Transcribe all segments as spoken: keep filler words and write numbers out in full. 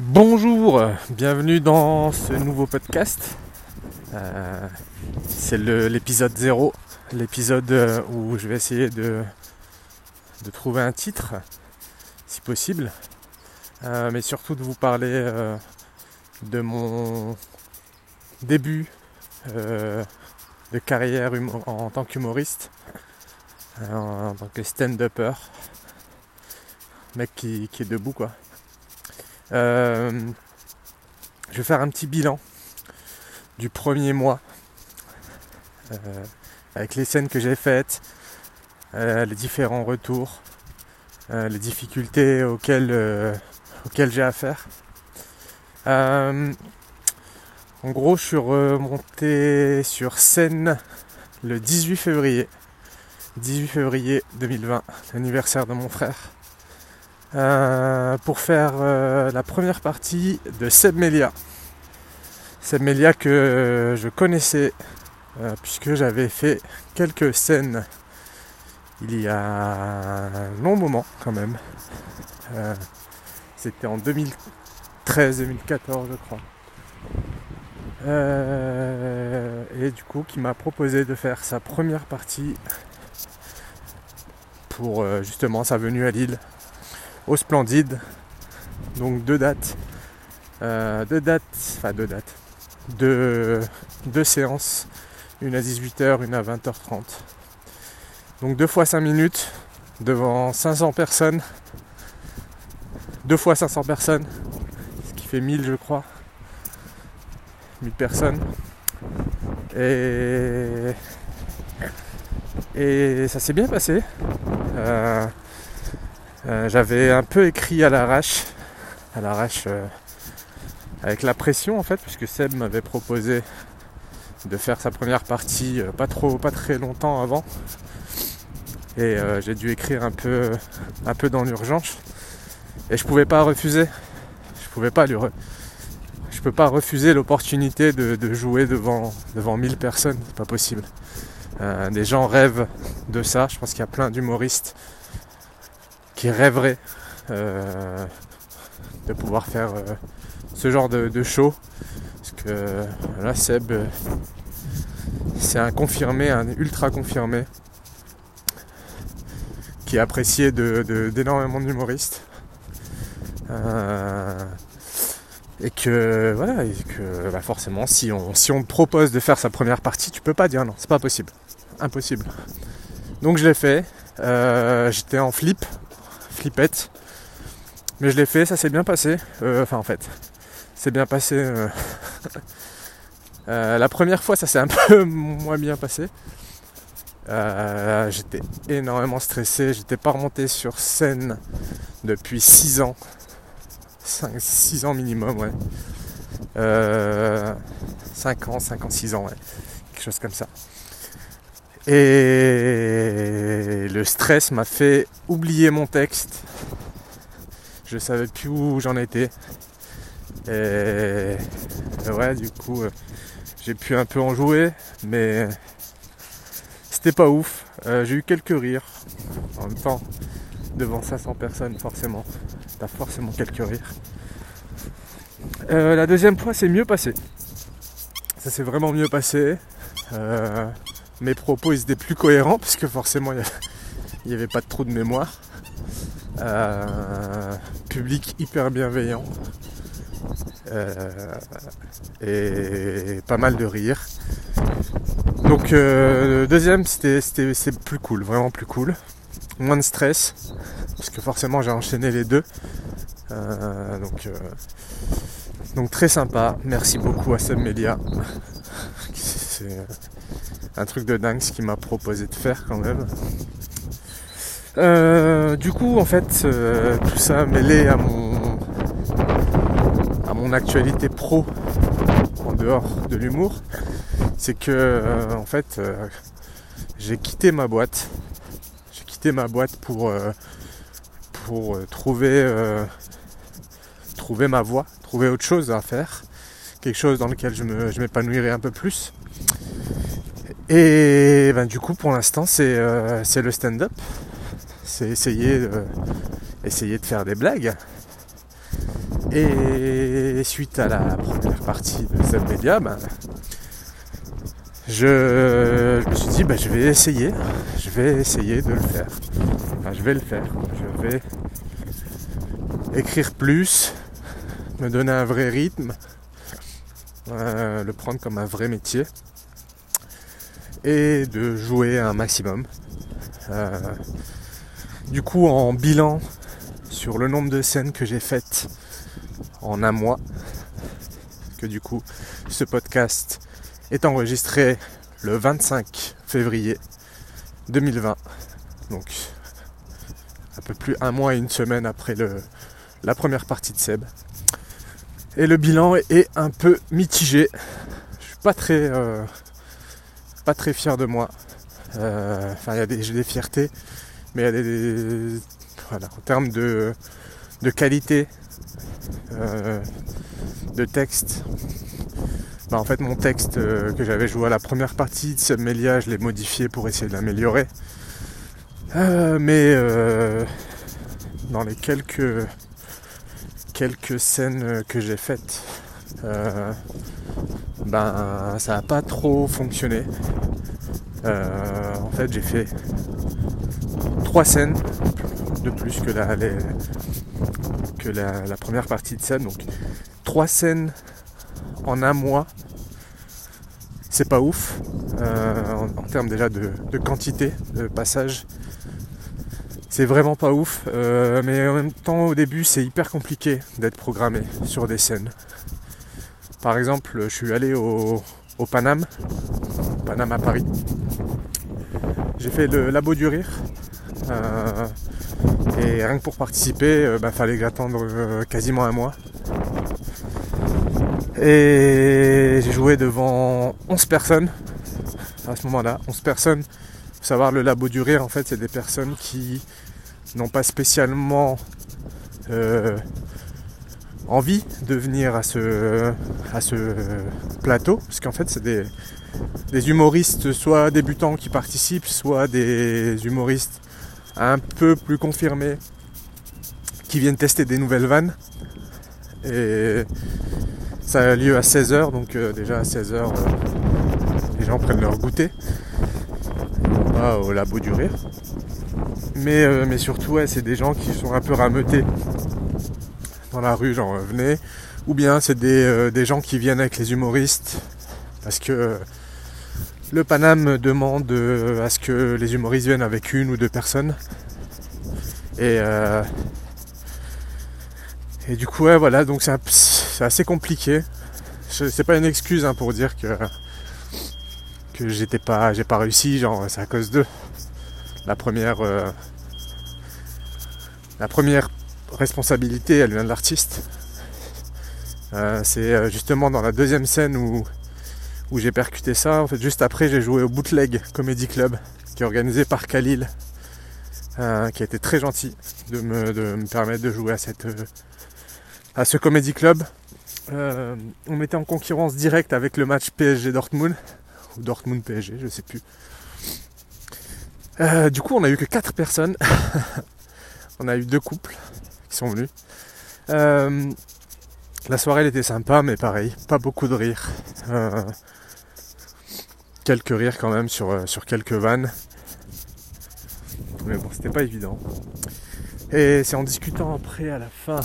Bonjour, bienvenue dans ce nouveau podcast. Euh, c'est le, l'épisode zéro, l'épisode où je vais essayer de, de trouver un titre, si possible, euh, mais surtout de vous parler euh, de mon début euh, de carrière humo- en tant qu'humoriste, euh, en tant que stand-upper, mec qui, qui est debout quoi. Euh, je vais faire un petit bilan du premier mois euh, avec les scènes que j'ai faites, euh, les différents retours, euh, les difficultés auxquelles, euh, auxquelles j'ai affaire. Euh, en gros, je suis remonté sur scène le dix-huit février deux mille vingt, l'anniversaire de mon frère. Euh, pour faire euh, la première partie de Seb Mellia. Seb Mellia que euh, je connaissais euh, puisque j'avais fait quelques scènes il y a un long moment quand même. Euh, c'était en deux mille treize deux mille quatorze je crois. Euh, et du coup qui m'a proposé de faire sa première partie pour euh, justement sa venue à Lille. Au Splendide, donc deux dates, euh, deux dates, enfin deux dates, deux, deux séances, une à dix-huit heures, une à vingt heures trente. Donc deux fois cinq minutes devant cinq cents personnes, deux fois cinq cents personnes, ce qui fait mille je crois, mille personnes. Et, et ça s'est bien passé. Euh, Euh, j'avais un peu écrit à l'arrache, à l'arrache euh, avec la pression en fait, puisque Seb m'avait proposé de faire sa première partie euh, pas trop, pas très longtemps avant, et euh, j'ai dû écrire un peu, un peu dans l'urgence, et je pouvais pas refuser, je pouvais pas lui, re... je peux pas refuser l'opportunité de, de jouer devant, devant mille personnes, c'est pas possible. Euh, des gens rêvent de ça, je pense qu'il y a plein d'humoristes qui rêverait euh, de pouvoir faire euh, ce genre de, de show, parce que là Seb euh, c'est un confirmé, un ultra confirmé qui est apprécié de, de, d'énormément d'humoristes euh, et que voilà et que bah forcément si on, si on te propose de faire sa première partie tu peux pas dire non, c'est pas possible, impossible. Donc je l'ai fait, euh, j'étais en flip flipette, mais je l'ai fait, ça s'est bien passé, euh, enfin en fait c'est bien passé euh... euh, la première fois ça s'est un peu moins bien passé, euh, j'étais énormément stressé, j'étais pas remonté sur scène depuis six ans, cinq six ans minimum, ouais, euh, cinq ans cinq ans six ans, ouais, quelque chose comme ça. Et le stress m'a fait oublier mon texte. Je savais plus où j'en étais. Et ouais, du coup, j'ai pu un peu en jouer, mais c'était pas ouf. Euh, j'ai eu quelques rires. En même temps, devant cinq cents personnes, forcément, t'as forcément quelques rires. Euh, la deuxième fois, c'est mieux passé. Ça s'est vraiment mieux passé. Euh... Mes propos ils étaient plus cohérents parce que forcément il n'y avait pas de trou de mémoire. Euh, public hyper bienveillant. Euh, et pas mal de rire. Donc euh, le deuxième c'était, c'était c'est plus cool, vraiment plus cool. Moins de stress. Parce que forcément j'ai enchaîné les deux. Euh, donc, euh, donc très sympa. Merci beaucoup à Seb Mellia. C'est un truc de dingue ce qu'il m'a proposé de faire quand même. Euh, du coup en fait euh, tout ça mêlé à mon à mon actualité pro en dehors de l'humour, c'est que euh, en fait euh, j'ai quitté ma boîte. J'ai quitté ma boîte pour euh, pour euh, trouver euh, trouver ma voie, trouver autre chose à faire, quelque chose dans lequel je me je m'épanouirais un peu plus. Et ben, du coup pour l'instant c'est, euh, c'est le stand-up, c'est essayer, euh, essayer de faire des blagues, Et suite à la première partie de Z-Media, bah, je, je me suis dit bah, je vais essayer, je vais essayer de le faire. Enfin, je vais le faire, je vais écrire plus, me donner un vrai rythme, euh, le prendre comme un vrai métier et de jouer un maximum. Euh, du coup, en bilan sur le nombre de scènes que j'ai faites en un mois, que du coup ce podcast est enregistré le vingt-cinq février deux mille vingt, donc un peu plus un mois et une semaine après le, la première partie de Seb. Et le bilan est un peu mitigé. Je suis pas très euh, pas très fier de moi. Euh, enfin, il y a des, j'ai des fiertés, mais il y a des, des voilà, en termes de, de qualité euh, de texte. Ben, en fait, mon texte euh, que j'avais joué à la première partie de Seb Mellia, je l'ai modifié pour essayer de l'améliorer. Euh, mais euh, dans les quelques quelques scènes que j'ai faites, euh, ben ça n'a pas trop fonctionné. Euh, en fait, j'ai fait trois scènes de plus que la, les, que la, la première partie de scène. Donc, trois scènes en un mois, c'est pas ouf euh, en, en termes déjà de, de quantité de passage. C'est vraiment pas ouf, euh, mais en même temps, au début, c'est hyper compliqué d'être programmé sur des scènes. Par exemple, je suis allé au, au Paname, Paname à Paris. J'ai fait le Labo du Rire. Euh, et rien que pour participer, euh, bah, fallait attendre euh, quasiment un mois. Et j'ai joué devant onze personnes à ce moment-là. onze personnes. Faut savoir, le Labo du Rire, en fait, c'est des personnes qui n'ont pas spécialement euh, envie de venir à ce, à ce plateau, parce qu'en fait, c'est des, des humoristes soit débutants qui participent, soit des humoristes un peu plus confirmés qui viennent tester des nouvelles vannes. Et ça a lieu à seize heures, donc euh, déjà à seize heures, euh, les gens prennent leur goûter au Labo du Rire, mais, euh, mais surtout ouais, c'est des gens qui sont un peu rameutés dans la rue, genre venez, ou bien c'est des, euh, des gens qui viennent avec les humoristes parce que euh, le Paname demande euh, à ce que les humoristes viennent avec une ou deux personnes et, euh, et du coup ouais, voilà, donc c'est, un, c'est assez compliqué. Je, c'est pas une excuse hein, pour dire que que j'étais pas, j'ai pas réussi, genre c'est à cause d'eux. La première, euh, la première responsabilité, elle vient de l'artiste. Euh, c'est justement dans la deuxième scène où, où j'ai percuté ça. En fait, juste après, j'ai joué au Bootleg Comedy Club, qui est organisé par Khalil, euh, qui a été très gentil de me, de me permettre de jouer à cette, euh, à ce Comedy Club. Euh, on était en concurrence directe avec le match P S G Dortmund. Dortmund P S G, je sais plus. Euh, du coup, on a eu que quatre personnes. On a eu deux couples qui sont venus. Euh, la soirée, elle était sympa, mais pareil, pas beaucoup de rire. Euh, quelques rires quand même sur, sur quelques vannes. Mais bon, c'était pas évident. Et c'est en discutant après, à la fin,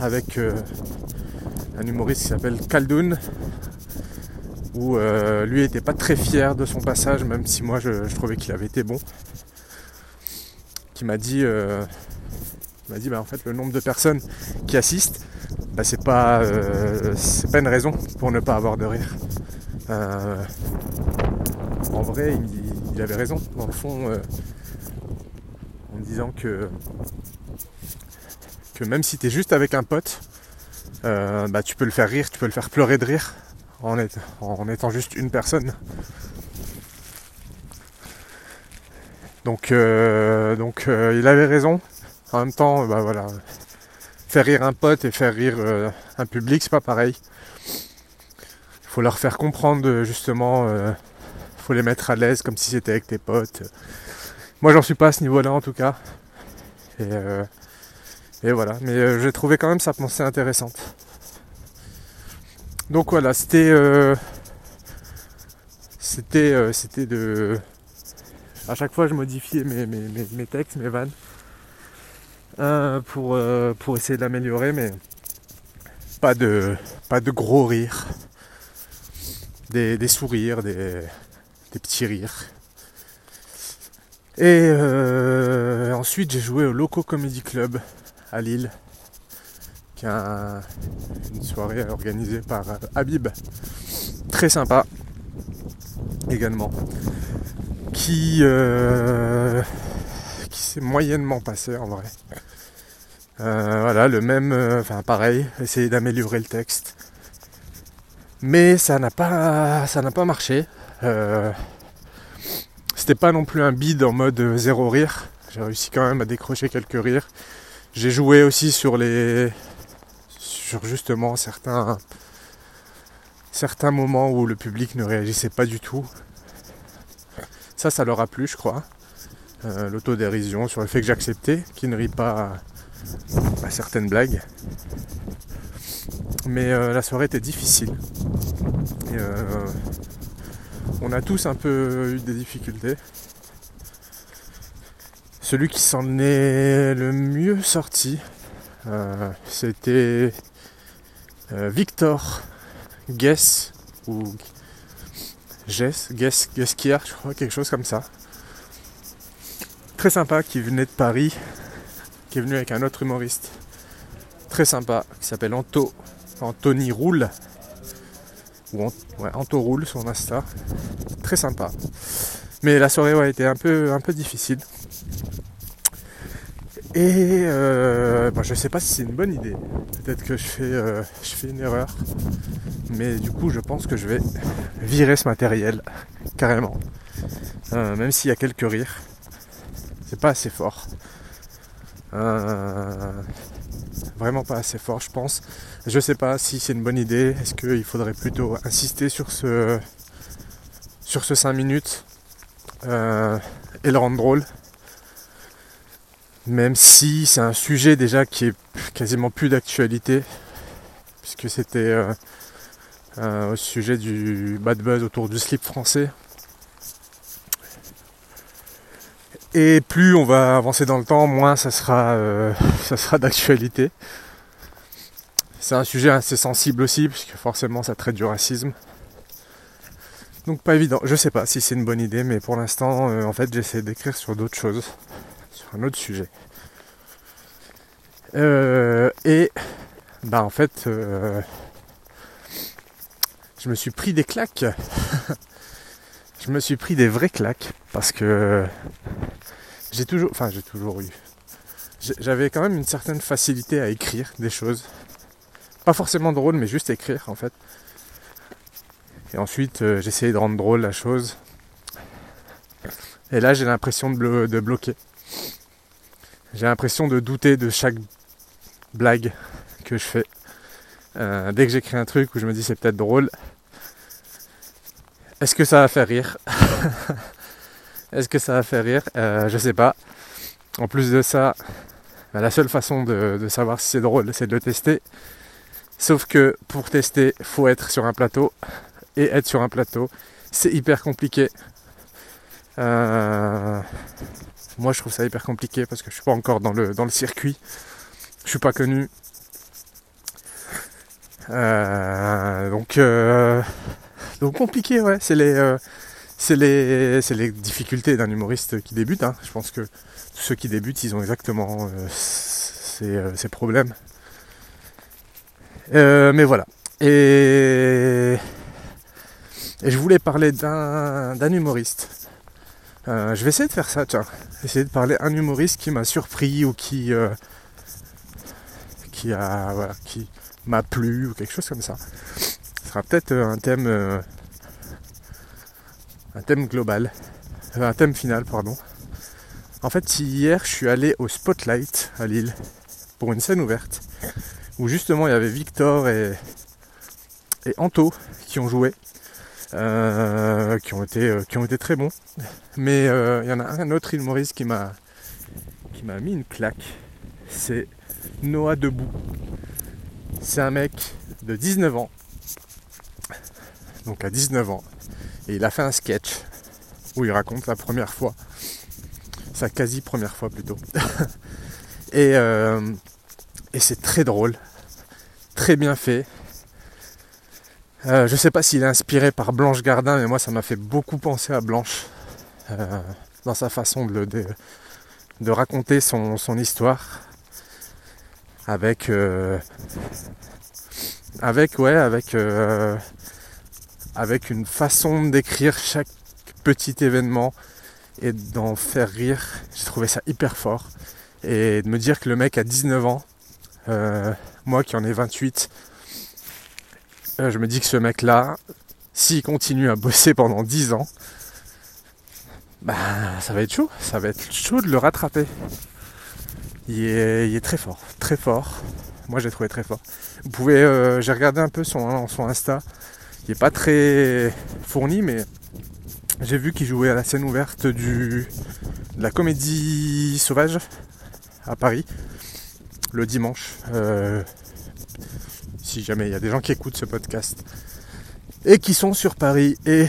avec euh, un humoriste qui s'appelle Caldoun, où euh, lui était pas très fier de son passage, même si moi je, je trouvais qu'il avait été bon, qui m'a dit, euh, m'a dit bah, en fait le nombre de personnes qui assistent, bah, c'est pas, euh, c'est pas une raison pour ne pas avoir de rire. Euh, en vrai, il, il avait raison, dans le fond, euh, en disant que, que même si t'es juste avec un pote, euh, bah, tu peux le faire rire, tu peux le faire pleurer de rire, En, est, en étant juste une personne. Donc, euh, donc euh, il avait raison. En même temps, bah voilà, faire rire un pote et faire rire euh, un public, c'est pas pareil. Il faut leur faire comprendre, justement, euh, faut les mettre à l'aise comme si c'était avec tes potes. Moi, j'en suis pas à ce niveau-là, en tout cas. Et, euh, Et voilà, mais euh, j'ai trouvé quand même sa pensée intéressante. Donc voilà, c'était... Euh, c'était euh, c'était de... À chaque fois, je modifiais mes, mes, mes, mes textes, mes vannes, euh, pour, euh, pour essayer de l'améliorer, mais pas de, pas de gros rires, des, des sourires, des, des petits rires. Et euh, ensuite, j'ai joué au Loco Comedy Club à Lille, qui est un, une soirée organisée par Habib, très sympa également. Qui, euh, qui s'est moyennement passé en vrai. Euh, voilà, le même, euh, enfin pareil, essayer d'améliorer le texte. Mais ça n'a pas, ça n'a pas marché. Euh, c'était pas non plus un bide en mode zéro rire. J'ai réussi quand même à décrocher quelques rires. J'ai joué aussi sur les, sur justement certains, certains moments où le public ne réagissait pas du tout. Ça, ça leur a plu, je crois. Euh, l'autodérision sur le fait que j'acceptais, qu'ils ne rient pas à, à certaines blagues. Mais euh, la soirée était difficile. Et, euh, on a tous un peu eu des difficultés. Celui qui s'en est le mieux sorti, euh, c'était euh, Victor Guesquière ou Jess, Guess, Guesquière, je crois, quelque chose comme ça. Très sympa, qui venait de Paris, qui est venu avec un autre humoriste. Très sympa, qui s'appelle Anto, Anthony Roule. Ou Ant, ouais, Anto Roule, son Insta. Très sympa. Mais la soirée, ouais, a été un peu, un peu difficile. Et euh, bon, je sais pas si c'est une bonne idée. Peut-être que je fais, euh, je fais une erreur. Mais du coup, je pense que je vais virer ce matériel, carrément. Euh, même s'il y a quelques rires, c'est pas assez fort. Euh, vraiment pas assez fort, je pense. Je sais pas si c'est une bonne idée. Est-ce qu'il faudrait plutôt insister sur ce, sur ce cinq minutes euh, et le rendre drôle? Même si c'est un sujet déjà qui est quasiment plus d'actualité, puisque c'était euh, euh, au sujet du bad buzz autour du slip français. Et plus on va avancer dans le temps, moins ça sera, euh, ça sera d'actualité. C'est un sujet assez sensible aussi, puisque forcément ça traite du racisme. Donc pas évident, je sais pas si c'est une bonne idée, mais pour l'instant, euh, en fait, j'essaie d'écrire sur d'autres choses. Un autre sujet. Euh, et bah en fait euh, je me suis pris des claques. Je me suis pris des vraies claques parce que j'ai toujours enfin j'ai toujours eu j'avais quand même une certaine facilité à écrire des choses. Pas forcément drôle, mais juste écrire en fait. Et ensuite euh, j'essayais de rendre drôle la chose. Et là j'ai l'impression de, blo- de bloquer. J'ai l'impression de douter de chaque blague que je fais. Euh, dès que j'écris un truc où je me dis c'est peut-être drôle, est-ce que ça va faire rire ? Est-ce que ça va faire rire ? euh, Je sais pas. En plus de ça, bah, la seule façon de, de savoir si c'est drôle, c'est de le tester. Sauf que pour tester, faut être sur un plateau. Et être sur un plateau, c'est hyper compliqué. Euh... Moi je trouve ça hyper compliqué parce que je suis pas encore dans le dans le circuit, je suis pas connu. Euh, donc euh, donc compliqué ouais, c'est les euh, c'est les c'est les difficultés d'un humoriste qui débute. Hein. Je pense que tous ceux qui débutent, ils ont exactement euh, ces, euh, ces problèmes. Euh, mais voilà. Et et je voulais parler d'un d'un humoriste. Euh, je vais essayer de faire ça, tiens. Essayer de parler un humoriste qui m'a surpris ou qui, euh, qui, a, voilà, qui m'a plu ou quelque chose comme ça. Ce sera peut-être un thème, euh, un thème global, euh, un thème final, pardon. En fait, hier, je suis allé au Spotlight à Lille pour une scène ouverte où justement il y avait Victor et, et Anto qui ont joué. Euh, qui ont été euh, qui ont été très bons, mais il euh, y en a un autre humoriste qui m'a qui m'a mis une claque, c'est Noah Debout. C'est un mec de dix-neuf ans, donc à dix-neuf ans, et il a fait un sketch où il raconte la première fois, sa quasi première fois plutôt, et, euh, et c'est très drôle, très bien fait. Euh, je sais pas s'il est inspiré par Blanche Gardin, mais moi ça m'a fait beaucoup penser à Blanche euh, dans sa façon de, de, de raconter son, son histoire. Avec, euh, avec, ouais, avec, euh, avec une façon d'écrire chaque petit événement et d'en faire rire. J'ai trouvé ça hyper fort. Et de me dire que le mec a dix-neuf ans, euh, moi qui en ai vingt-huit, euh, je me dis que ce mec-là, s'il continue à bosser pendant dix ans, bah, ça va être chaud. Ça va être chaud de le rattraper. Il est, il est très fort, très fort. Moi, j'ai trouvé très fort. Vous pouvez, euh, j'ai regardé un peu son, son Insta. Il est pas très fourni, mais j'ai vu qu'il jouait à la scène ouverte du, de la Comédie Sauvage à Paris le dimanche. Euh, si jamais il y a des gens qui écoutent ce podcast et qui sont sur Paris et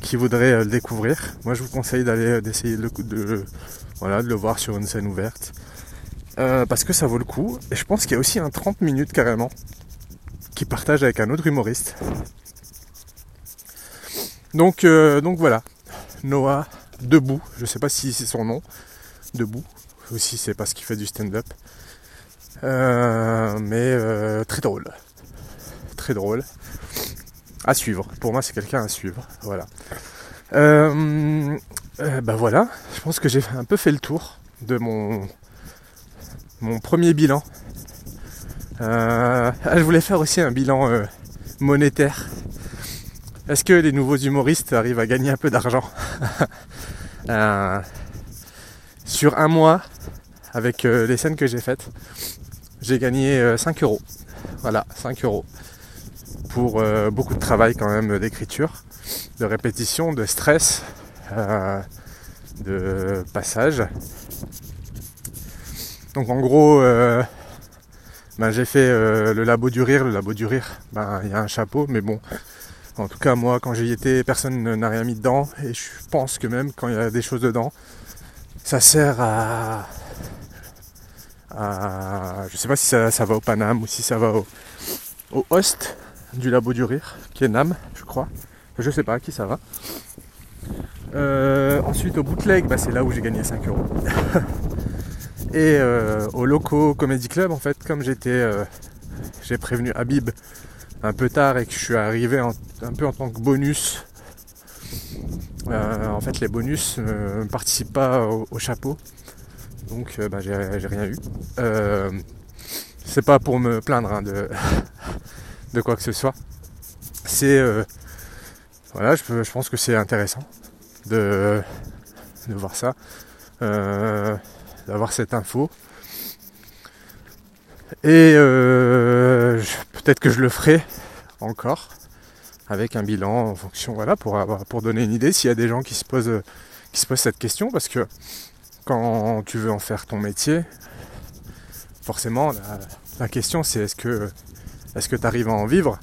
qui voudraient euh, le découvrir, moi, je vous conseille d'aller d'essayer de, de, de, voilà, de le voir sur une scène ouverte. Euh, parce que ça vaut le coup, et je pense qu'il y a aussi un trente minutes carrément qui partage avec un autre humoriste. Donc, euh, donc voilà, Noah Debout, je sais pas si c'est son nom, Debout, ou si c'est parce qu'il fait du stand-up, euh, mais euh, très drôle, très drôle, à suivre. Pour moi, c'est quelqu'un à suivre, voilà. Euh, euh, bah voilà, je pense que j'ai un peu fait le tour de mon... Mon premier bilan. Euh, je voulais faire aussi un bilan euh, monétaire. Est-ce que les nouveaux humoristes arrivent à gagner un peu d'argent euh, sur un mois, avec euh, les scènes que j'ai faites, j'ai gagné euh, cinq euros. Voilà, cinq euros. Pour euh, beaucoup de travail quand même, d'écriture, de répétition, de stress, euh, de passage. Donc en gros, euh, ben, j'ai fait euh, le Labo du Rire. Le Labo du Rire, ben, y a un chapeau, mais bon, en tout cas moi quand j'y étais, personne n'a rien mis dedans. Et je pense que même quand il y a des choses dedans, ça sert à... à je sais pas si ça, ça va au Paname ou si ça va au, au host du Labo du Rire, qui est Nam, je crois. Je sais pas à qui ça va. Euh, ensuite au Bootleg, ben, c'est là où j'ai gagné cinq euros. Et euh, au Loco Comedy Club, en fait, comme j'étais, euh, j'ai prévenu Habib un peu tard et que je suis arrivé en, un peu en tant que bonus. Euh, en fait, les bonus ne euh, participent pas au, au chapeau, donc euh, bah, j'ai, j'ai rien eu. Euh, c'est pas pour me plaindre hein, de, de quoi que ce soit. C'est euh, voilà, je, je pense que c'est intéressant de, de voir ça. Euh, d'avoir cette info et euh, je, peut-être que je le ferai encore avec un bilan en fonction, voilà, pour avoir, pour donner une idée s'il y a des gens qui se posent qui se posent cette question, parce que quand tu veux en faire ton métier, forcément la, la question c'est est-ce que est-ce que tu arrives à en vivre.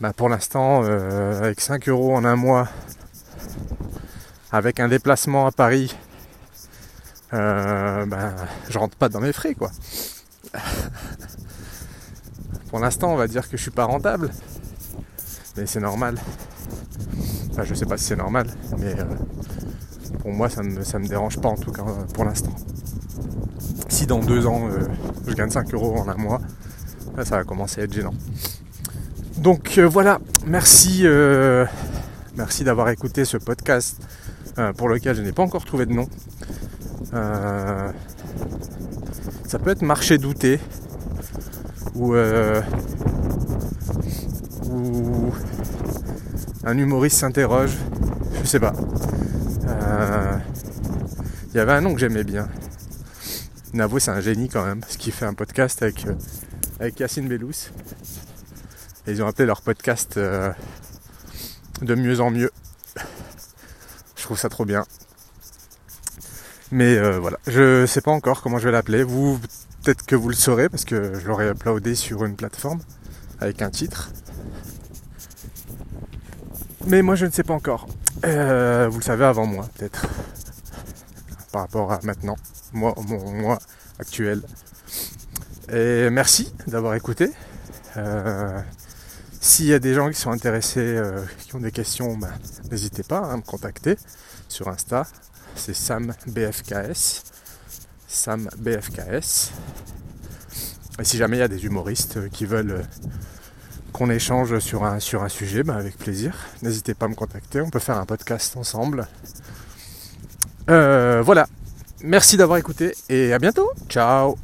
Bah, pour l'instant euh, avec cinq euros en un mois, avec un déplacement à Paris, Euh, ben, je rentre pas dans mes frais, quoi. Pour l'instant, on va dire que je suis pas rentable, mais c'est normal. Enfin, je sais pas si c'est normal, mais euh, pour moi, ça me, ça me dérange pas, en tout cas, pour l'instant. Si dans deux ans, euh, je gagne cinq euros en un mois, là, ça va commencer à être gênant. Donc euh, voilà, merci, euh, merci d'avoir écouté ce podcast euh, pour lequel je n'ai pas encore trouvé de nom. Euh, ça peut être marché douté ou, euh, ou un humoriste s'interroge, je sais pas. Euh, y avait un nom que j'aimais bien. Navo, c'est un génie quand même, parce qu'il fait un podcast avec, euh, avec Yassine Belous. Et ils ont appelé leur podcast euh, De mieux en mieux. Je trouve ça trop bien. Mais euh, voilà, je sais pas encore comment je vais l'appeler. Vous peut-être que vous le saurez, parce que je l'aurais uploadé sur une plateforme avec un titre. Mais moi je ne sais pas encore. Euh, vous le savez avant moi, peut-être. Par rapport à maintenant, moi, mon moi actuel. Et merci d'avoir écouté. Euh, S'il y a des gens qui sont intéressés, euh, qui ont des questions, bah, n'hésitez pas à me contacter sur Insta. C'est SamBFKS. SamBFKS. Et si jamais il y a des humoristes qui veulent qu'on échange sur un, sur un sujet, bah, avec plaisir. N'hésitez pas à me contacter. On peut faire un podcast ensemble. Euh, voilà. Merci d'avoir écouté et à bientôt. Ciao.